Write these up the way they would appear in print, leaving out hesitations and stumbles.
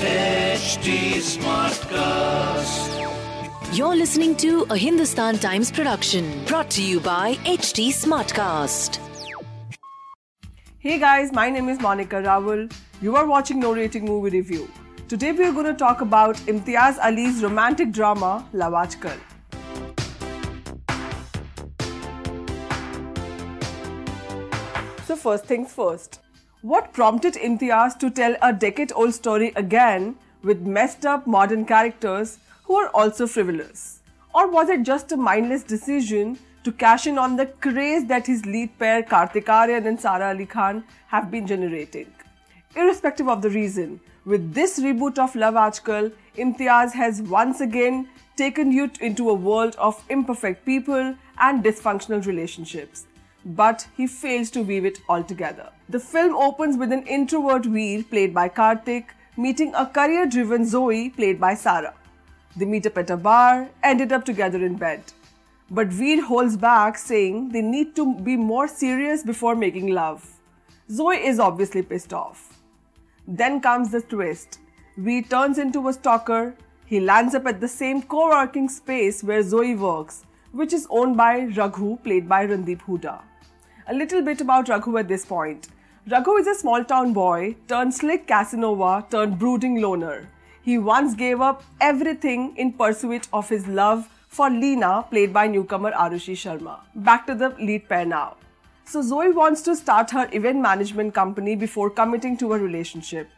HT Smartcast. You're listening to a Hindustan Times production brought to you by HT Smartcast. Hey guys, my name is Monica Rawal. You are watching No Rating Movie Review. Today we are going to talk about Imtiaz Ali's romantic drama Love Aaj Kal. So first things first, what prompted Imtiaz to tell a decade-old story again with messed up modern characters who are also frivolous? Or was it just a mindless decision to cash in on the craze that his lead pair Kartik Aryan and Sara Ali Khan have been generating? Irrespective of the reason, with this reboot of Love Aaj Kal, Imtiaz has once again taken you into a world of imperfect people and dysfunctional relationships. But he fails to weave it all together. The film opens with an introvert Veer, played by Kartik, meeting a career-driven Zoe, played by Sara. They meet up at a bar, ended up together in bed. But Veer holds back, saying they need to be more serious before making love. Zoe is obviously pissed off. Then comes the twist. Veer turns into a stalker. He lands up at the same co-working space where Zoe works, which is owned by Raghu, played by Randeep Huda. A little bit about Raghu at this point. Raghu is a small-town boy, turned slick Casanova, turned brooding loner. He once gave up everything in pursuit of his love for Lena, played by newcomer Arushi Sharma. Back to the lead pair now. So Zoe wants to start her event management company before committing to a relationship.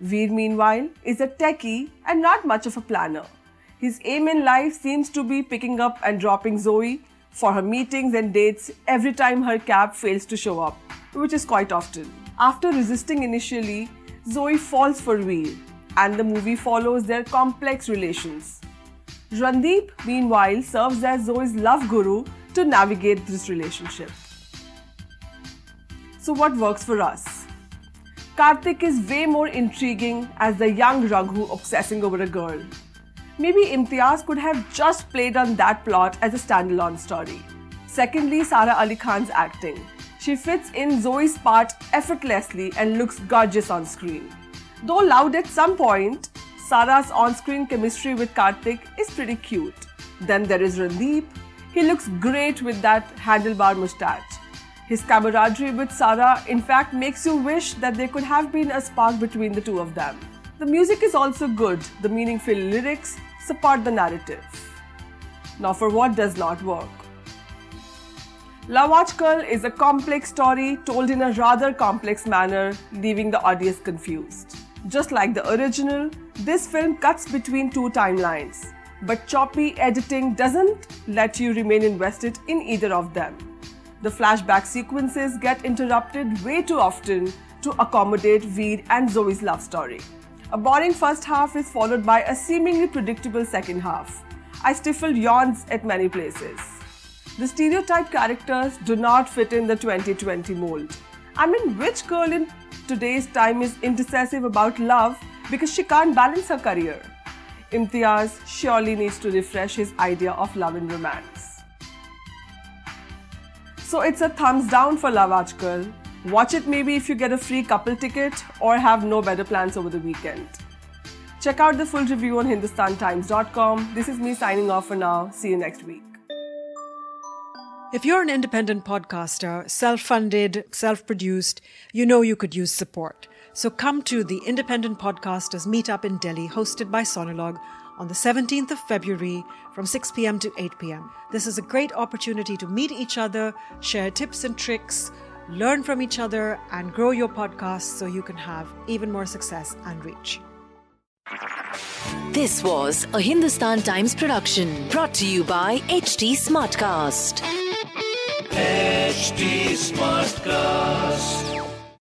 Veer, meanwhile, is a techie and not much of a planner. His aim in life seems to be picking up and dropping Zoe for her meetings and dates every time her cab fails to show up, which is quite often. After resisting initially, Zoe falls for Veer, and the movie follows their complex relations. Randeep, meanwhile, serves as Zoe's love guru to navigate this relationship. So what works for us? Kartik is way more intriguing as the young Raghu obsessing over a girl. Maybe Imtiaz could have just played on that plot as a standalone story. Secondly, Sara Ali Khan's acting. She fits in Zoe's part effortlessly and looks gorgeous on screen. Though loud at some point, Sara's on-screen chemistry with Kartik is pretty cute. Then there is Randeep. He looks great with that handlebar moustache. His camaraderie with Sara, in fact, makes you wish that there could have been a spark between the two of them. The music is also good. The meaningful lyrics support the narrative. Now for what does not work. Love Aaj Kal is a complex story told in a rather complex manner, leaving the audience confused. Just like the original, this film cuts between two timelines, but choppy editing doesn't let you remain invested in either of them. The flashback sequences get interrupted way too often to accommodate Veer and Zoe's love story. A boring first half is followed by a seemingly predictable second half. I stifled yawns at many places. The stereotype characters do not fit in the 2020 mold. I mean, which girl in today's time is indecisive about love because she can't balance her career? Imtiaz surely needs to refresh his idea of love and romance. So it's a thumbs down for Love Aaj Kal. Watch it maybe if you get a free couple ticket or have no better plans over the weekend. Check out the full review on hindustantimes.com. This is me signing off for now. See you next week. If you're an independent podcaster, self-funded, self-produced, you know you could use support. So come to the Independent Podcasters Meetup in Delhi, hosted by Sonolog, on the 17th of February from 6 p.m. to 8 p.m. This is a great opportunity to meet each other, share tips and tricks, learn from each other, and grow your podcast so you can have even more success and reach. This was a Hindustan Times production brought to you by HT Smartcast. HT Smartcast.